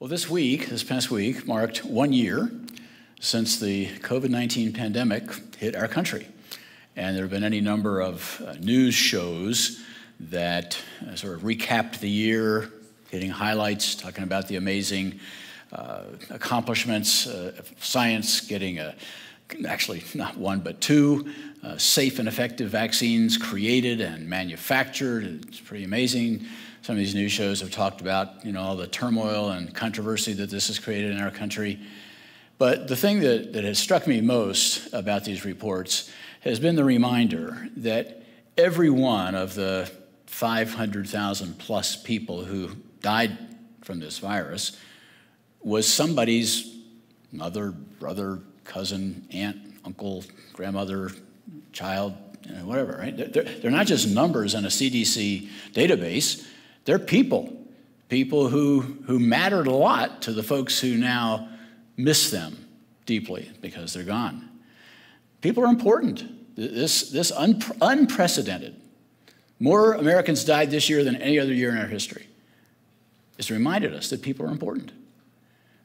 Well, this past week, marked 1 year since the COVID-19 pandemic hit our country. And there have been any number of news shows that sort of recapped the year, hitting highlights, talking about the amazing accomplishments of science, getting actually not one but two safe and effective vaccines created and manufactured. It's pretty amazing. Some of these news shows have talked about, all the turmoil and controversy that this has created in our country. But the thing that has struck me most about these reports has been the reminder that every one of the 500,000 plus people who died from this virus was somebody's mother, brother, cousin, aunt, uncle, grandmother, child, whatever, right? They're not just numbers in a CDC database. They're people who mattered a lot to the folks who now miss them deeply because they're gone. People are important. This unprecedented. More Americans died this year than any other year in our history. It's reminded us that people are important.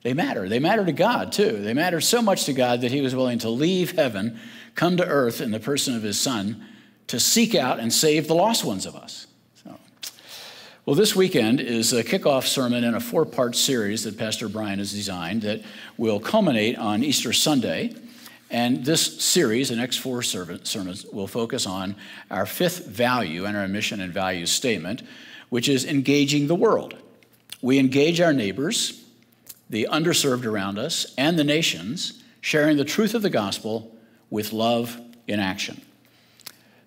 They matter. They matter to God, too. They matter so much to God that he was willing to leave heaven, come to earth in the person of his son, to seek out and save the lost ones of us. Well, this weekend is a kickoff sermon in a four-part series that Pastor Brian has designed that will culminate on Easter Sunday. And this series, the next four sermons, will focus on our fifth value and our mission and values statement, which is engaging the world. We engage our neighbors, the underserved around us, and the nations, sharing the truth of the gospel with love in action.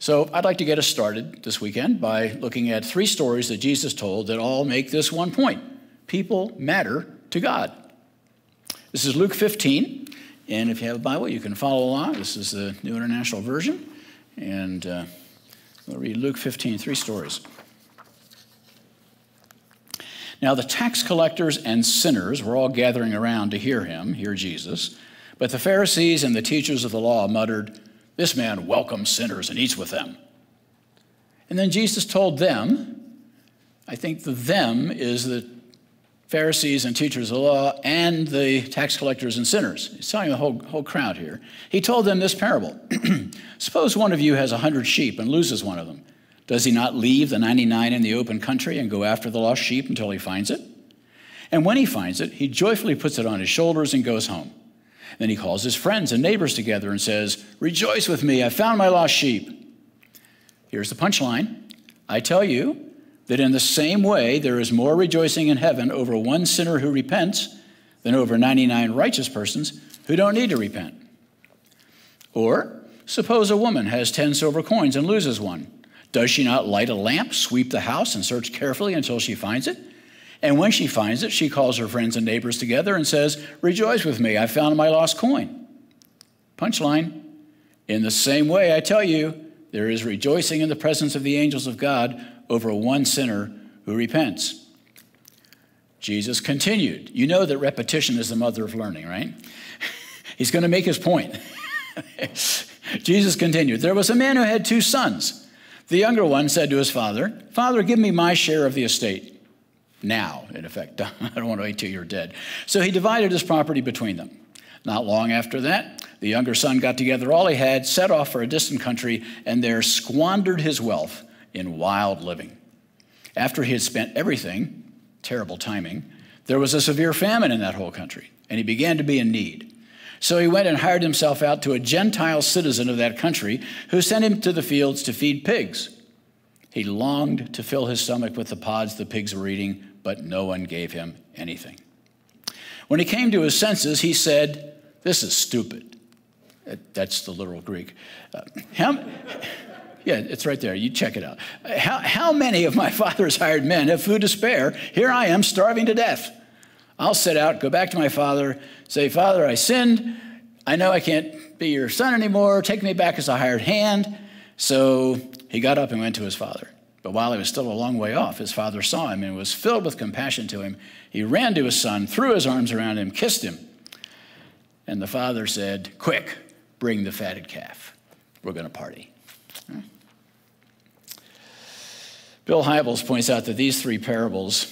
So I'd like to get us started this weekend by looking at three stories that Jesus told that all make this one point. People matter to God. This is Luke 15, and if you have a Bible, you can follow along. This is the New International Version, and we'll read Luke 15, three stories. Now the tax collectors and sinners were all gathering around to hear Jesus, but the Pharisees and the teachers of the law muttered, "This man welcomes sinners and eats with them." And then Jesus told them, I think the them is the Pharisees and teachers of the law and the tax collectors and sinners. He's telling the whole crowd here. He told them this parable. Suppose one of you has 100 sheep and loses one of them. Does he not leave the 99 in the open country and go after the lost sheep until he finds it? And when he finds it, he joyfully puts it on his shoulders and goes home. Then he calls his friends and neighbors together and says, "Rejoice with me, I found my lost sheep." Here's the punchline. I tell you that in the same way, there is more rejoicing in heaven over one sinner who repents than over 99 righteous persons who don't need to repent. Or suppose a woman has 10 silver coins and loses one. Does she not light a lamp, sweep the house, and search carefully until she finds it? And when she finds it, she calls her friends and neighbors together and says, "Rejoice with me, I found my lost coin." Punchline, in the same way, I tell you, there is rejoicing in the presence of the angels of God over one sinner who repents. Jesus continued. You know that repetition is the mother of learning, right? He's going to make his point. Jesus continued. There was a man who had two sons. The younger one said to his father, "Father, give me my share of the estate." Now, in effect, I don't want to wait till you're dead. So he divided his property between them. Not long after that, the younger son got together all he had, set off for a distant country, and there squandered his wealth in wild living. After he had spent everything, terrible timing, there was a severe famine in that whole country, and he began to be in need. So he went and hired himself out to a Gentile citizen of that country who sent him to the fields to feed pigs. He longed to fill his stomach with the pods the pigs were eating, but no one gave him anything. When he came to his senses, he said, "This is stupid." That's the literal Greek. Yeah, it's right there. You check it out. How many of my father's hired men have food to spare? Here I am starving to death. I'll set out, go back to my father, say, "Father, I sinned. I know I can't be your son anymore. Take me back as a hired hand." So he got up and went to his father. But while he was still a long way off, his father saw him and was filled with compassion to him. He ran to his son, threw his arms around him, kissed him. And the father said, "Quick, bring the fatted calf. We're going to party." Right? Bill Hybels points out that these three parables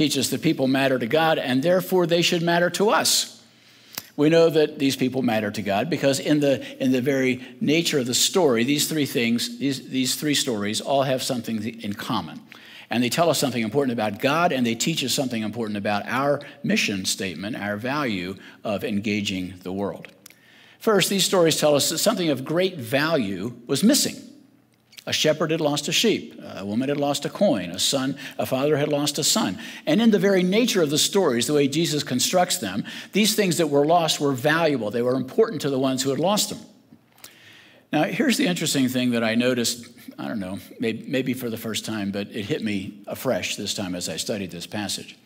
teaches that people matter to God, and therefore they should matter to us. We know that these people matter to God because in the very nature of the story, these three things, these three stories all have something in common. And they tell us something important about God, and they teach us something important about our mission statement, our value of engaging the world. First, these stories tell us that something of great value was missing. A shepherd had lost a sheep, a woman had lost a coin, a father had lost a son. And in the very nature of the stories, the way Jesus constructs them, these things that were lost were valuable. They were important to the ones who had lost them. Now, here's the interesting thing that I noticed, I don't know, maybe for the first time, but it hit me afresh this time as I studied this passage.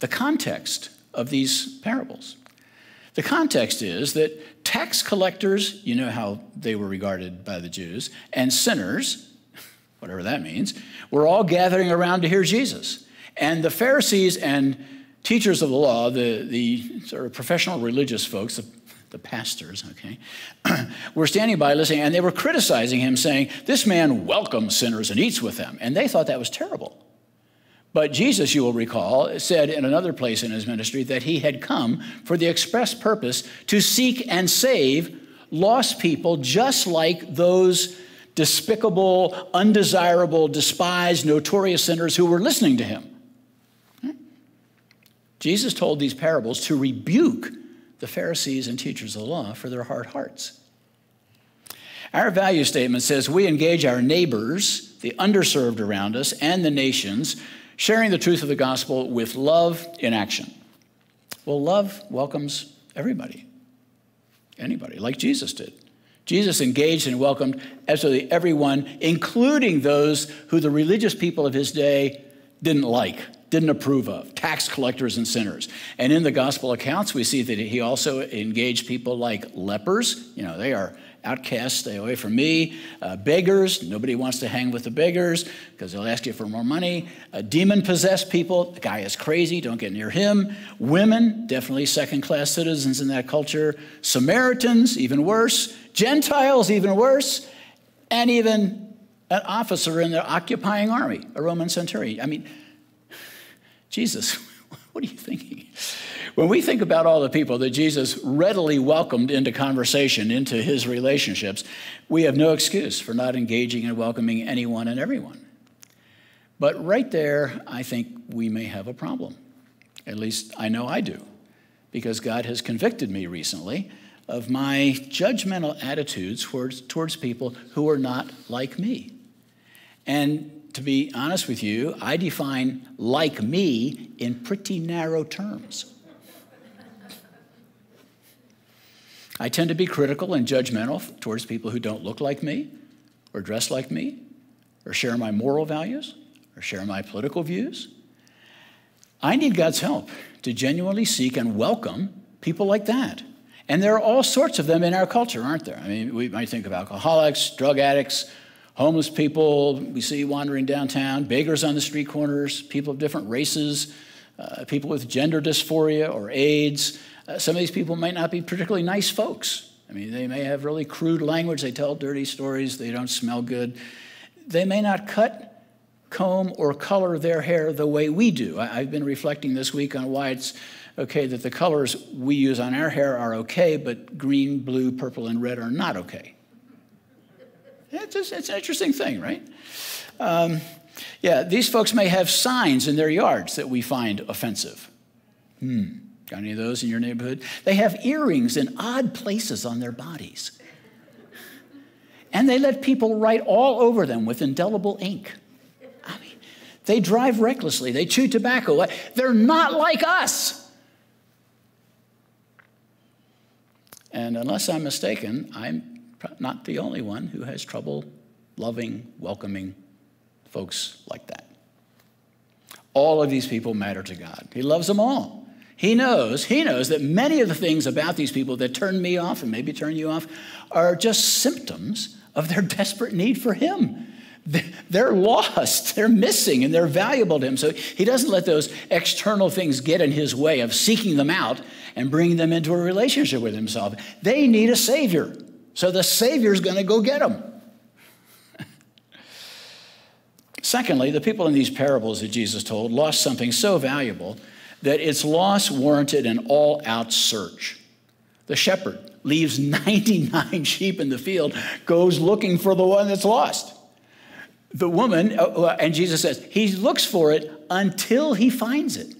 The context of these parables. The context is that tax collectors, you know how they were regarded by the Jews, and sinners, whatever that means, were all gathering around to hear Jesus. And the Pharisees and teachers of the law, the sort of professional religious folks, the pastors, okay, were standing by listening, and they were criticizing him, saying, "This man welcomes sinners and eats with them." And they thought that was terrible. But Jesus, you will recall, said in another place in his ministry that he had come for the express purpose to seek and save lost people, just like those despicable, undesirable, despised, notorious sinners who were listening to him. Jesus told these parables to rebuke the Pharisees and teachers of the law for their hard hearts. Our value statement says we engage our neighbors, the underserved around us, and the nations, sharing the truth of the gospel with love in action. Well, love welcomes everybody, anybody, like Jesus did. Jesus engaged and welcomed absolutely everyone, including those who the religious people of his day didn't like, didn't approve of, tax collectors and sinners. And in the gospel accounts, we see that he also engaged people like lepers. You know, they are outcasts, stay away from me. Beggars, nobody wants to hang with the beggars because they'll ask you for more money. Demon-possessed people, the guy is crazy, don't get near him. Women, definitely second-class citizens in that culture. Samaritans, even worse. Gentiles, even worse. And even an officer in the occupying army, a Roman centurion. I mean, Jesus, what are you thinking? When we think about all the people that Jesus readily welcomed into conversation, into his relationships, we have no excuse for not engaging and welcoming anyone and everyone. But right there, I think we may have a problem. At least I know I do, because God has convicted me recently of my judgmental attitudes towards people who are not like me. And to be honest with you, I define like me in pretty narrow terms. I tend to be critical and judgmental towards people who don't look like me, or dress like me, or share my moral values, or share my political views. I need God's help to genuinely seek and welcome people like that. And there are all sorts of them in our culture, aren't there? I mean, we might think of alcoholics, drug addicts, homeless people we see wandering downtown, beggars on the street corners, people of different races, people with gender dysphoria or AIDS. Some of these people might not be particularly nice folks. I mean, they may have really crude language. They tell dirty stories. They don't smell good. They may not cut, comb, or color their hair the way we do. I've been reflecting this week on why it's okay that the colors we use on our hair are okay, but green, blue, purple, and red are not okay. It's an interesting thing, right? These folks may have signs in their yards that we find offensive. Got any of those in your neighborhood? They have earrings in odd places on their bodies. And they let people write all over them with indelible ink. I mean, they drive recklessly. They chew tobacco. They're not like us. And unless I'm mistaken, I'm not the only one who has trouble loving, welcoming folks like that. All of these people matter to God. He loves them all. He knows that many of the things about these people that turn me off and maybe turn you off are just symptoms of their desperate need for him. They're lost, they're missing, and they're valuable to him. So he doesn't let those external things get in his way of seeking them out and bringing them into a relationship with himself. They need a savior. So the Savior's going to go get them. Secondly, the people in these parables that Jesus told lost something so valuable that its loss warranted an all-out search. The shepherd leaves 99 sheep in the field, goes looking for the one that's lost. The woman, and Jesus says, he looks for it until he finds it.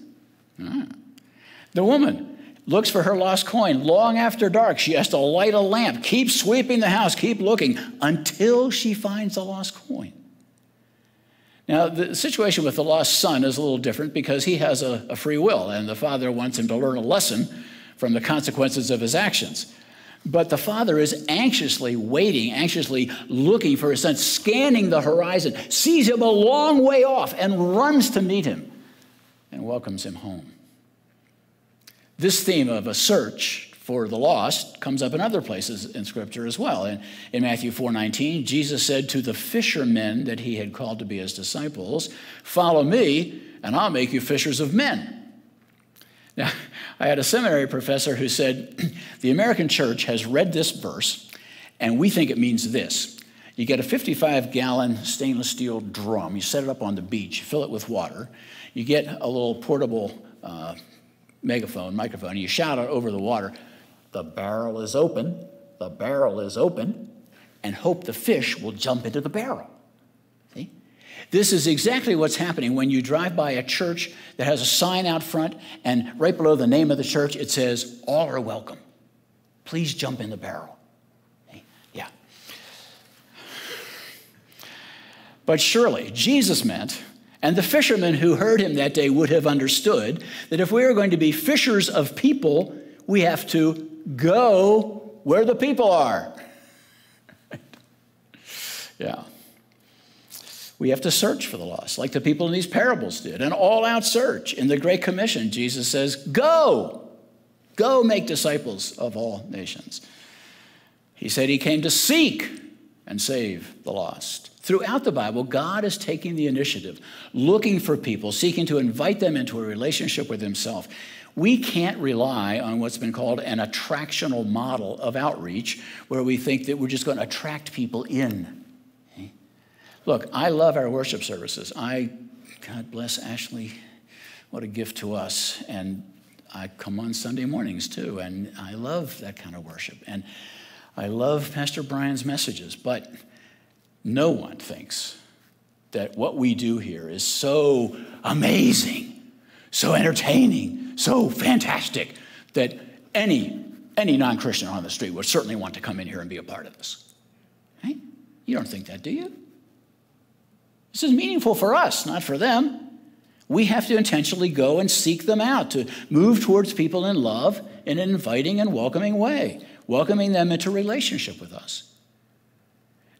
The woman looks for her lost coin long after dark. She has to light a lamp, keep sweeping the house, keep looking until she finds the lost coin. Now, the situation with the lost son is a little different because he has a free will, and the father wants him to learn a lesson from the consequences of his actions. But the father is anxiously waiting, anxiously looking for his son, scanning the horizon, sees him a long way off, and runs to meet him and welcomes him home. This theme of a search for the lost comes up in other places in Scripture as well. In Matthew 4:19, Jesus said to the fishermen that he had called to be his disciples, "Follow me, and I'll make you fishers of men." Now, I had a seminary professor who said, the American church has read this verse, and we think it means this. You get a 55-gallon stainless steel drum. You set it up on the beach. You fill it with water. You get a little portable microphone. And you shout out over the water, "The barrel is open. The barrel is open," and hope the fish will jump into the barrel. This is exactly what's happening when you drive by a church that has a sign out front, and right below the name of the church, it says, "All are welcome. Please jump in the barrel." Yeah. But surely Jesus meant, and the fishermen who heard him that day would have understood, that if we are going to be fishers of people, we have to go where the people are. Yeah. We have to search for the lost, like the people in these parables did, an all-out search. In the Great Commission, Jesus says, "Go! Go make disciples of all nations." He said he came to seek and save the lost. Throughout the Bible, God is taking the initiative, looking for people, seeking to invite them into a relationship with himself. We can't rely on what's been called an attractional model of outreach, where we think that we're just going to attract people in. Look, I love our worship services. God bless Ashley. What a gift to us. And I come on Sunday mornings too, and I love that kind of worship. And I love Pastor Brian's messages, but no one thinks that what we do here is so amazing, so entertaining, so fantastic that any non-Christian on the street would certainly want to come in here and be a part of this. Right? You don't think that, do you? This is meaningful for us, not for them. We have to intentionally go and seek them out, to move towards people in love in an inviting and welcoming way, welcoming them into relationship with us.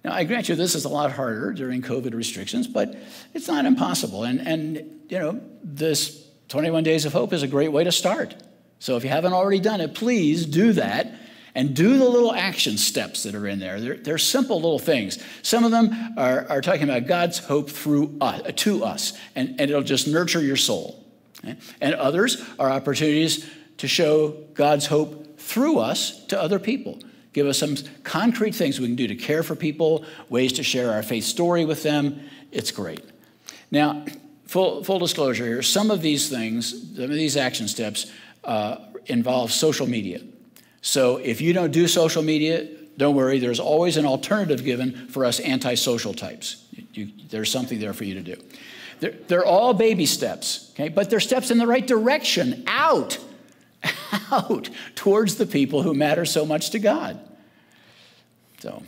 Now, I grant you this is a lot harder during COVID restrictions, but it's not impossible. And you know, this 21 Days of Hope is a great way to start. So if you haven't already done it, please do that. And do the little action steps that are in there. They're simple little things. Some of them are talking about God's hope through us, to us, and it'll just nurture your soul. Okay? And others are opportunities to show God's hope through us to other people. Give us some concrete things we can do to care for people, ways to share our faith story with them. It's great. Now, full disclosure here, some of these action steps involve social media. So if you don't do social media, don't worry. There's always an alternative given for us antisocial types. There's something there for you to do. They're all baby steps, okay? But they're steps in the right direction, out towards the people who matter so much to God. So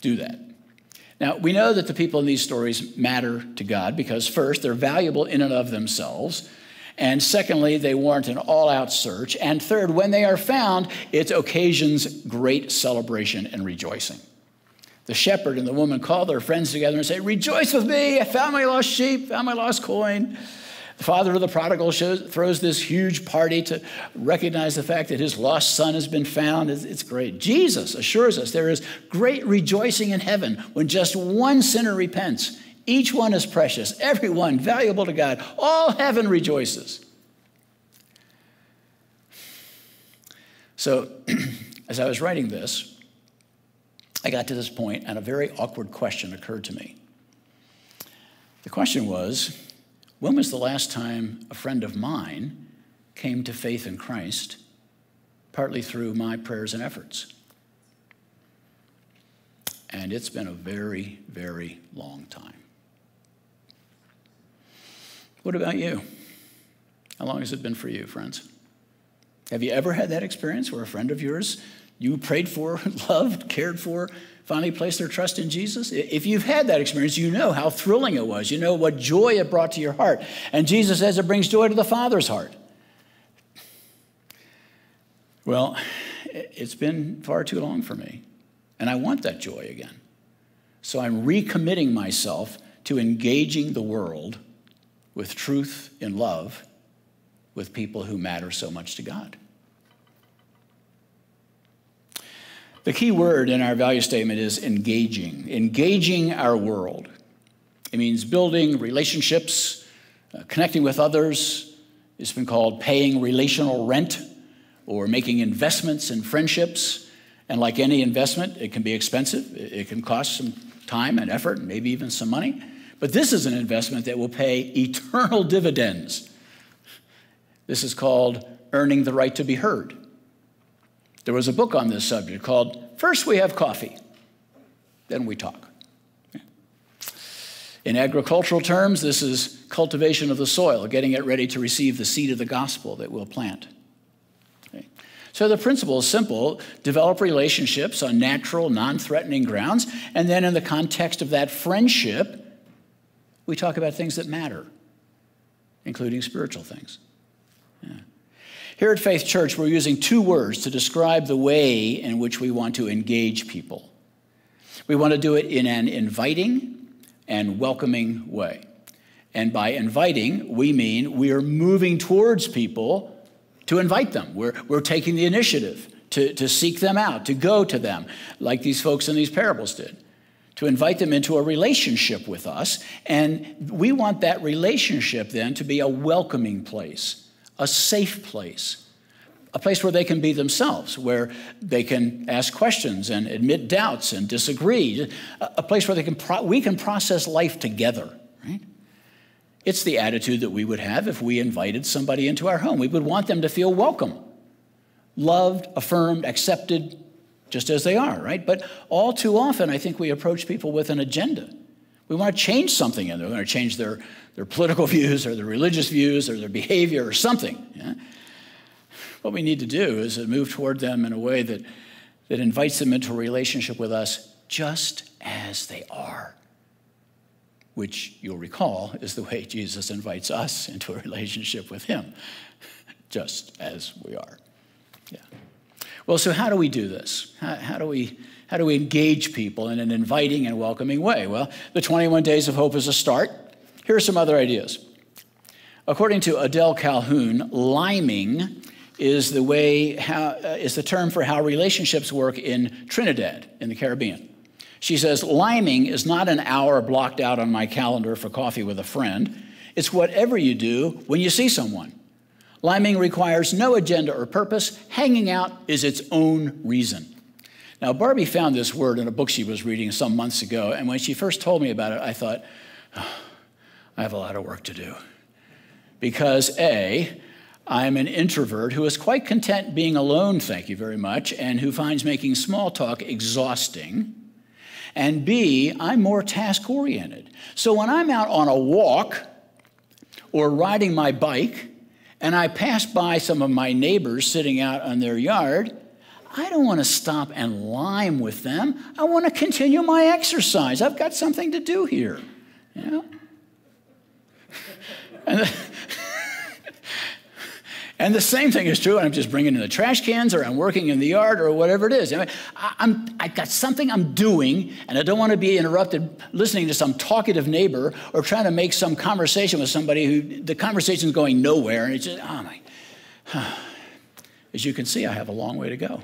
do that. Now, we know that the people in these stories matter to God because, first, they're valuable in and of themselves. And secondly, they warrant an all-out search. And third, when they are found, it occasions great celebration and rejoicing. The shepherd and the woman call their friends together and say, "Rejoice with me, I found my lost sheep, found my lost coin." The father of the prodigal throws this huge party to recognize the fact that his lost son has been found. It's great. Jesus assures us there is great rejoicing in heaven when just one sinner repents. Each one is precious, every one valuable to God. All heaven rejoices. So as I was writing this, I got to this point, and a very awkward question occurred to me. The question was, when was the last time a friend of mine came to faith in Christ, partly through my prayers and efforts? And it's been a very, very long time. What about you? How long has it been for you, friends? Have you ever had that experience where a friend of yours you prayed for, loved, cared for, finally placed their trust in Jesus? If you've had that experience, you know how thrilling it was. You know what joy it brought to your heart. And Jesus says it brings joy to the Father's heart. Well, it's been far too long for me, and I want that joy again. So I'm recommitting myself to engaging the world with truth and love with people who matter so much to God. The key word in our value statement is engaging. Engaging our world. It means building relationships, connecting with others. It's been called paying relational rent or making investments in friendships. And like any investment, it can be expensive. It can cost some time and effort, and maybe even some money. But this is an investment that will pay eternal dividends. This is called earning the right to be heard. There was a book on this subject called First We Have Coffee, Then We Talk. In agricultural terms, this is cultivation of the soil, getting it ready to receive the seed of the gospel that we'll plant. Okay. So the principle is simple. Develop relationships on natural, non-threatening grounds, and then in the context of that friendship, we talk about things that matter, including spiritual things. Yeah. Here at Faith Church, we're using two words to describe the way in which we want to engage people. We want to do it in an inviting and welcoming way. And by inviting, we mean we are moving towards people to invite them. We're taking the initiative to seek them out, to go to them, like these folks in these parables did, to invite them into a relationship with us. And we want that relationship then to be a welcoming place, a safe place, a place where they can be themselves, where they can ask questions and admit doubts and disagree, a place where they can we can process life together, right? It's the attitude that we would have if we invited somebody into our home. We would want them to feel welcome, loved, affirmed, accepted, just as they are, right? But all too often, I think we approach people with an agenda. We want to change something in there. We want to change their political views or their religious views or their behavior or something. Yeah? What we need to do is to move toward them in a way that invites them into a relationship with us just as they are, which you'll recall is the way Jesus invites us into a relationship with him, just as we are. Yeah. Well, so how do we do this? How do we engage people in an inviting and welcoming way? Well, the 21 Days of Hope is a start. Here are some other ideas. According to Adele Calhoun, liming is the term for how relationships work in Trinidad, in the Caribbean. She says, liming is not an hour blocked out on my calendar for coffee with a friend. It's whatever you do when you see someone. Liming requires no agenda or purpose. Hanging out is its own reason. Now, Barbie found this word in a book she was reading some months ago, and when she first told me about it, I thought, oh, I have a lot of work to do. Because A, I'm an introvert who is quite content being alone, thank you very much, and who finds making small talk exhausting. And B, I'm more task-oriented. So when I'm out on a walk or riding my bike, and I pass by some of my neighbors sitting out on their yard, I don't want to stop and lime with them. I want to continue my exercise. I've got something to do here. You know? And the same thing is true. I'm just bringing in the trash cans, or I'm working in the yard, or whatever it is. I mean, I've got something I'm doing, and I don't want to be interrupted listening to some talkative neighbor or trying to make some conversation with somebody who the conversation's going nowhere. And it's just, oh my. As you can see, I have a long way to go.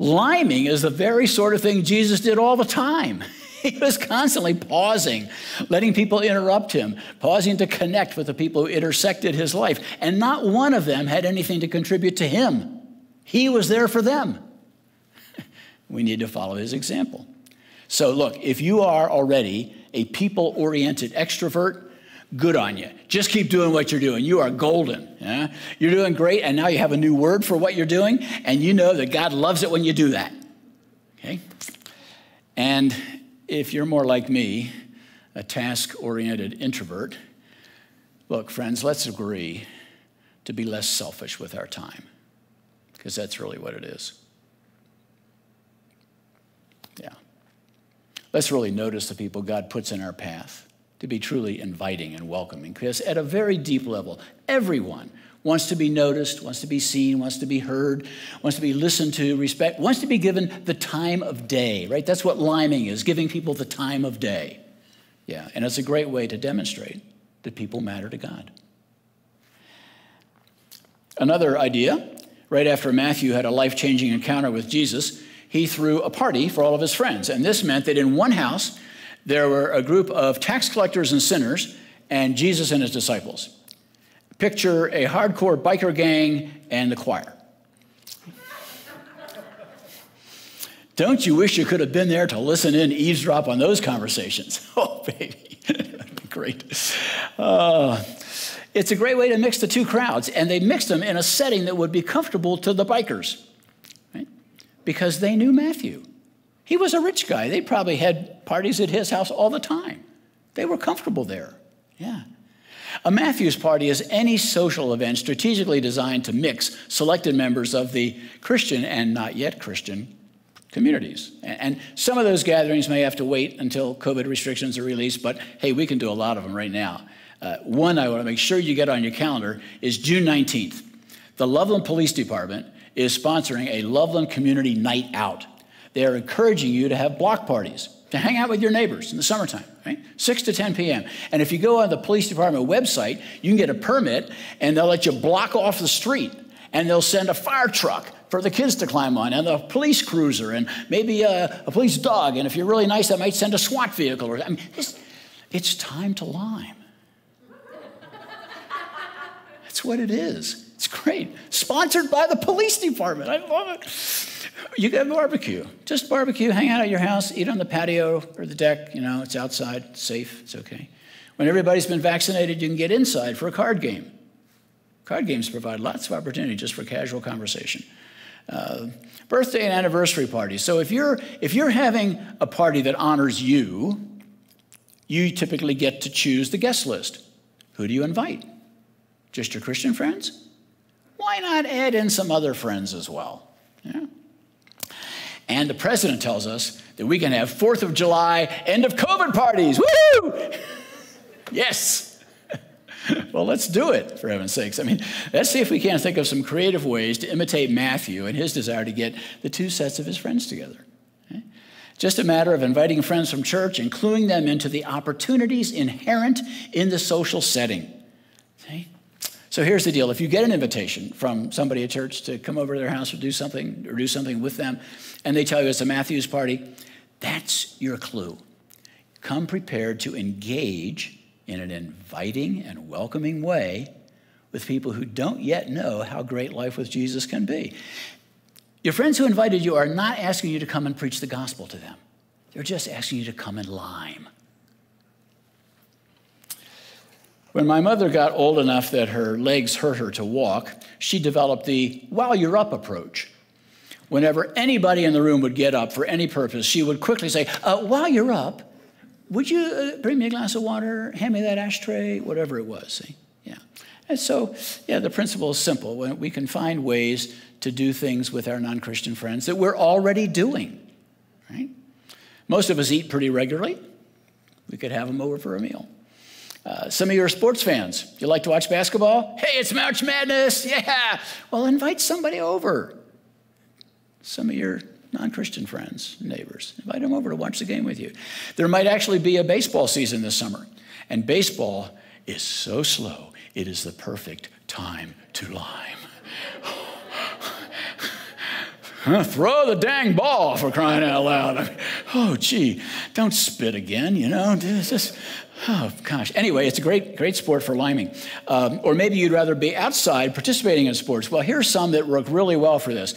Liming is the very sort of thing Jesus did all the time. He was constantly pausing, letting people interrupt him, pausing to connect with the people who intersected his life. And not one of them had anything to contribute to him. He was there for them. We need to follow his example. So look, if you are already a people-oriented extrovert, good on you. Just keep doing what you're doing. You are golden. Yeah? You're doing great, and now you have a new word for what you're doing, and you know that God loves it when you do that. Okay? And if you're more like me, a task-oriented introvert, look, friends, let's agree to be less selfish with our time, because that's really what it is. Yeah. Let's really notice the people God puts in our path to be truly inviting and welcoming, because at a very deep level, everyone wants to be noticed, wants to be seen, wants to be heard, wants to be listened to, respect, wants to be given the time of day, right? That's what liming is, giving people the time of day. Yeah, and it's a great way to demonstrate that people matter to God. Another idea, right after Matthew had a life-changing encounter with Jesus, he threw a party for all of his friends. And this meant that in one house, there were a group of tax collectors and sinners and Jesus and his disciples. Picture a hardcore biker gang and the choir. Don't you wish you could have been there to listen in, eavesdrop on those conversations? Oh, baby, that'd be great. It's a great way to mix the two crowds, and they mixed them in a setting that would be comfortable to the bikers, right? Because they knew Matthew. He was a rich guy. They probably had parties at his house all the time. They were comfortable there, yeah. A Matthew's party is any social event strategically designed to mix selected members of the Christian and not yet Christian communities. And some of those gatherings may have to wait until COVID restrictions are released, but hey, we can do a lot of them right now. One I want to make sure you get on your calendar is June 19th. The Loveland Police Department is sponsoring a Loveland Community Night Out. They are encouraging you to have block parties, to hang out with your neighbors in the summertime, right? 6 to 10 p.m. And if you go on the police department website, you can get a permit, and they'll let you block off the street, and they'll send a fire truck for the kids to climb on, and a police cruiser, and maybe a police dog, and if you're really nice, that might send a SWAT vehicle. I mean, it's time to lime. That's what it is. It's great. Sponsored by the police department. I love it. You can barbecue. Just barbecue, hang out at your house, eat on the patio or the deck. You know, it's outside, it's safe, it's okay. When everybody's been vaccinated, you can get inside for a card game. Card games provide lots of opportunity just for casual conversation. Birthday and anniversary parties. So if you're having a party that honors you, you typically get to choose the guest list. Who do you invite? Just your Christian friends? Why not add in some other friends as well? Yeah. And the president tells us that we can have 4th of July end of COVID parties. Woo! Yes. Well, let's do it, for heaven's sakes. I mean, let's see if we can't think of some creative ways to imitate Matthew and his desire to get the two sets of his friends together. Okay? Just a matter of inviting friends from church and cluing them into the opportunities inherent in the social setting. Okay? So here's the deal. If you get an invitation from somebody at church to come over to their house or do something with them, and they tell you it's a Matthew's party, that's your clue. Come prepared to engage in an inviting and welcoming way with people who don't yet know how great life with Jesus can be. Your friends who invited you are not asking you to come and preach the gospel to them. They're just asking you to come and lime. When my mother got old enough that her legs hurt her to walk, she developed the while you're up approach. Whenever anybody in the room would get up for any purpose, she would quickly say, while you're up, would you bring me a glass of water, hand me that ashtray, whatever it was, see? Yeah. And so, yeah, the principle is simple. We can find ways to do things with our non-Christian friends that we're already doing, right? Most of us eat pretty regularly. We could have them over for a meal. Some of you are sports fans. You like to watch basketball? Hey, it's March Madness, yeah. Well, invite somebody over. Some of your non-Christian friends, neighbors, invite them over to watch the game with you. There might actually be a baseball season this summer, and baseball is so slow, it is the perfect time to lime. Throw the dang ball, for crying out loud. I mean, oh, gee, don't spit again, you know. It's just, oh, gosh. Anyway, it's a great sport for liming. Or maybe you'd rather be outside participating in sports. Well, here's some that work really well for this.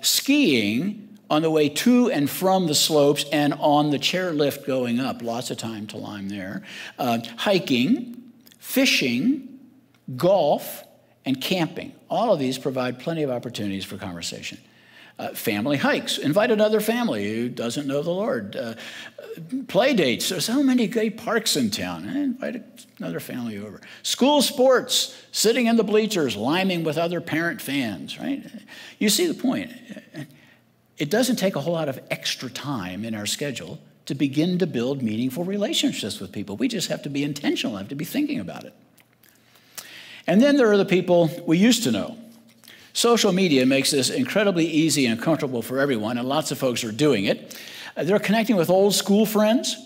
Skiing on the way to and from the slopes, and on the chairlift going up. Lots of time till I'm there. Hiking, fishing, golf, and camping. All of these provide plenty of opportunities for conversation. Family hikes. Invite another family who doesn't know the Lord. Play dates. There's so many great parks in town. Invite another family over. School sports. Sitting in the bleachers, liming with other parent fans, right? You see the point. It doesn't take a whole lot of extra time in our schedule to begin to build meaningful relationships with people. We just have to be intentional, have to be thinking about it. And then there are the people we used to know. Social media makes this incredibly easy and comfortable for everyone, and lots of folks are doing it. They're connecting with old school friends,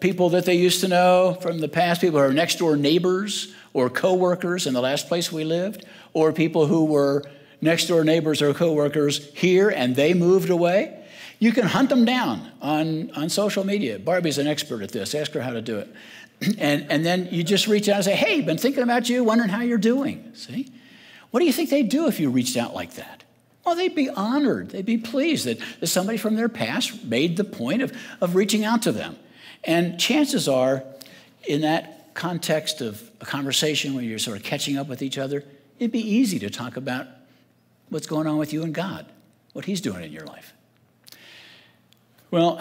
people that they used to know from the past, people who are next door neighbors or coworkers in the last place we lived, or people who were next-door neighbors or coworkers here, and they moved away. You can hunt them down on social media. Barbie's an expert at this. Ask her how to do it. And then you just reach out and say, hey, been thinking about you, wondering how you're doing. See? What do you think they'd do if you reached out like that? Well, they'd be honored. They'd be pleased that somebody from their past made the point of reaching out to them. And chances are, in that context of a conversation where you're sort of catching up with each other, it'd be easy to talk about what's going on with you and God, what he's doing in your life. Well,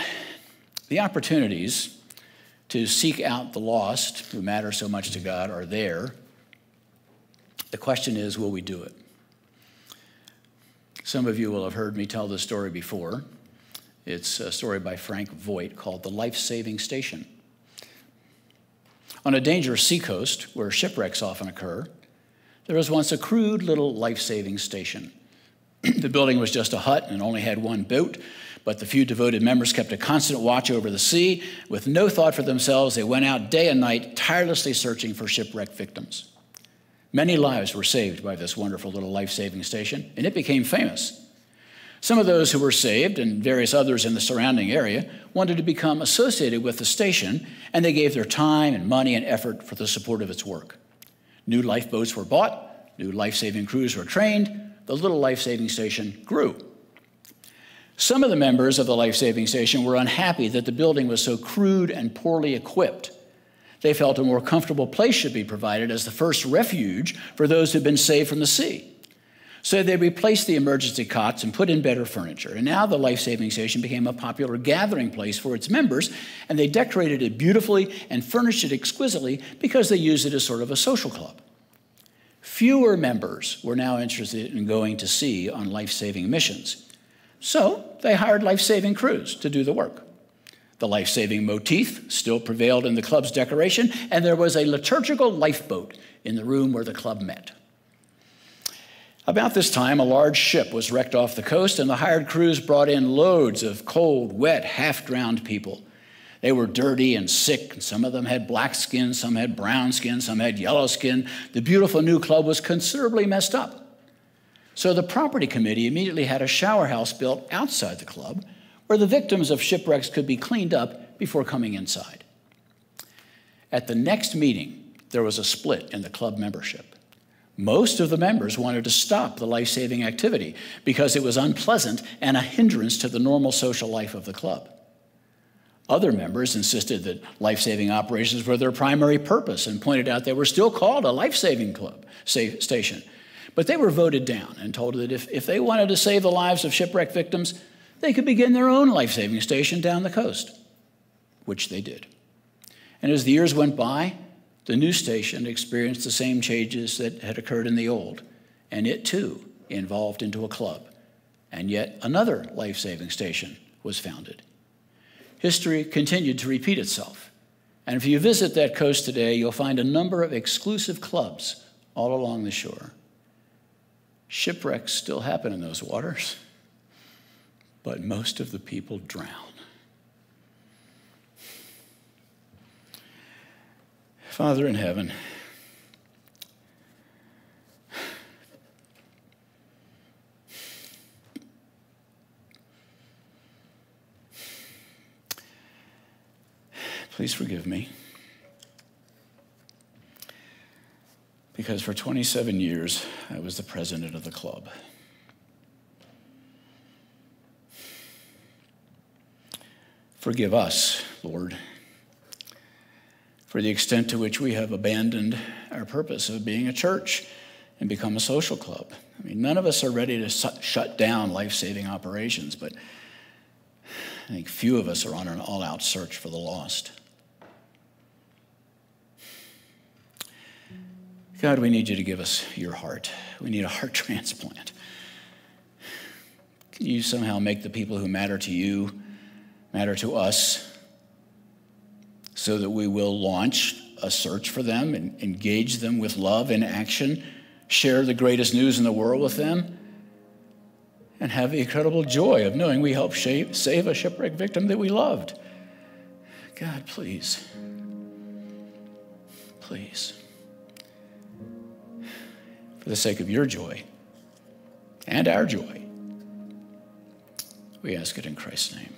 the opportunities to seek out the lost who matter so much to God are there. The question is, will we do it? Some of you will have heard me tell this story before. It's a story by Frank Voigt called The Life-Saving Station. On a dangerous seacoast where shipwrecks often occur, there was once a crude little life-saving station. The building was just a hut and only had one boat, but the few devoted members kept a constant watch over the sea. With no thought for themselves, they went out day and night, tirelessly searching for shipwreck victims. Many lives were saved by this wonderful little life-saving station, and it became famous. Some of those who were saved, and various others in the surrounding area, wanted to become associated with the station, and they gave their time and money and effort for the support of its work. New lifeboats were bought, new life-saving crews were trained, the little life-saving station grew. Some of the members of the life-saving station were unhappy that the building was so crude and poorly equipped. They felt a more comfortable place should be provided as the first refuge for those who'd been saved from the sea. So they replaced the emergency cots and put in better furniture. And now the life-saving station became a popular gathering place for its members, and they decorated it beautifully and furnished it exquisitely because they used it as sort of a social club. Fewer members were now interested in going to sea on life-saving missions. So they hired life-saving crews to do the work. The life-saving motif still prevailed in the club's decoration, and there was a liturgical lifeboat in the room where the club met. About this time, a large ship was wrecked off the coast, and the hired crews brought in loads of cold, wet, half-drowned people. They were dirty and sick, and some of them had black skin, some had brown skin, some had yellow skin. The beautiful new club was considerably messed up. So the property committee immediately had a shower house built outside the club where the victims of shipwrecks could be cleaned up before coming inside. At the next meeting, there was a split in the club membership. Most of the members wanted to stop the life-saving activity because it was unpleasant and a hindrance to the normal social life of the club. Other members insisted that life-saving operations were their primary purpose and pointed out they were still called a life-saving club station. But they were voted down and told that if they wanted to save the lives of shipwreck victims, they could begin their own life-saving station down the coast, which they did. And as the years went by, the new station experienced the same changes that had occurred in the old, and it too evolved into a club. And yet another life-saving station was founded. History continued to repeat itself. And if you visit that coast today, you'll find a number of exclusive clubs all along the shore. Shipwrecks still happen in those waters, but most of the people drown. Father in heaven, please forgive me, because for 27 years, I was the president of the club. Forgive us, Lord, for the extent to which we have abandoned our purpose of being a church and become a social club. I mean, none of us are ready to shut down life-saving operations, but I think few of us are on an all-out search for the lost. God, we need you to give us your heart. We need a heart transplant. Can you somehow make the people who matter to you matter to us so that we will launch a search for them and engage them with love and action, share the greatest news in the world with them, and have the incredible joy of knowing we helped save a shipwrecked victim that we loved. God, please. Please. For the sake of your joy and our joy, we ask it in Christ's name.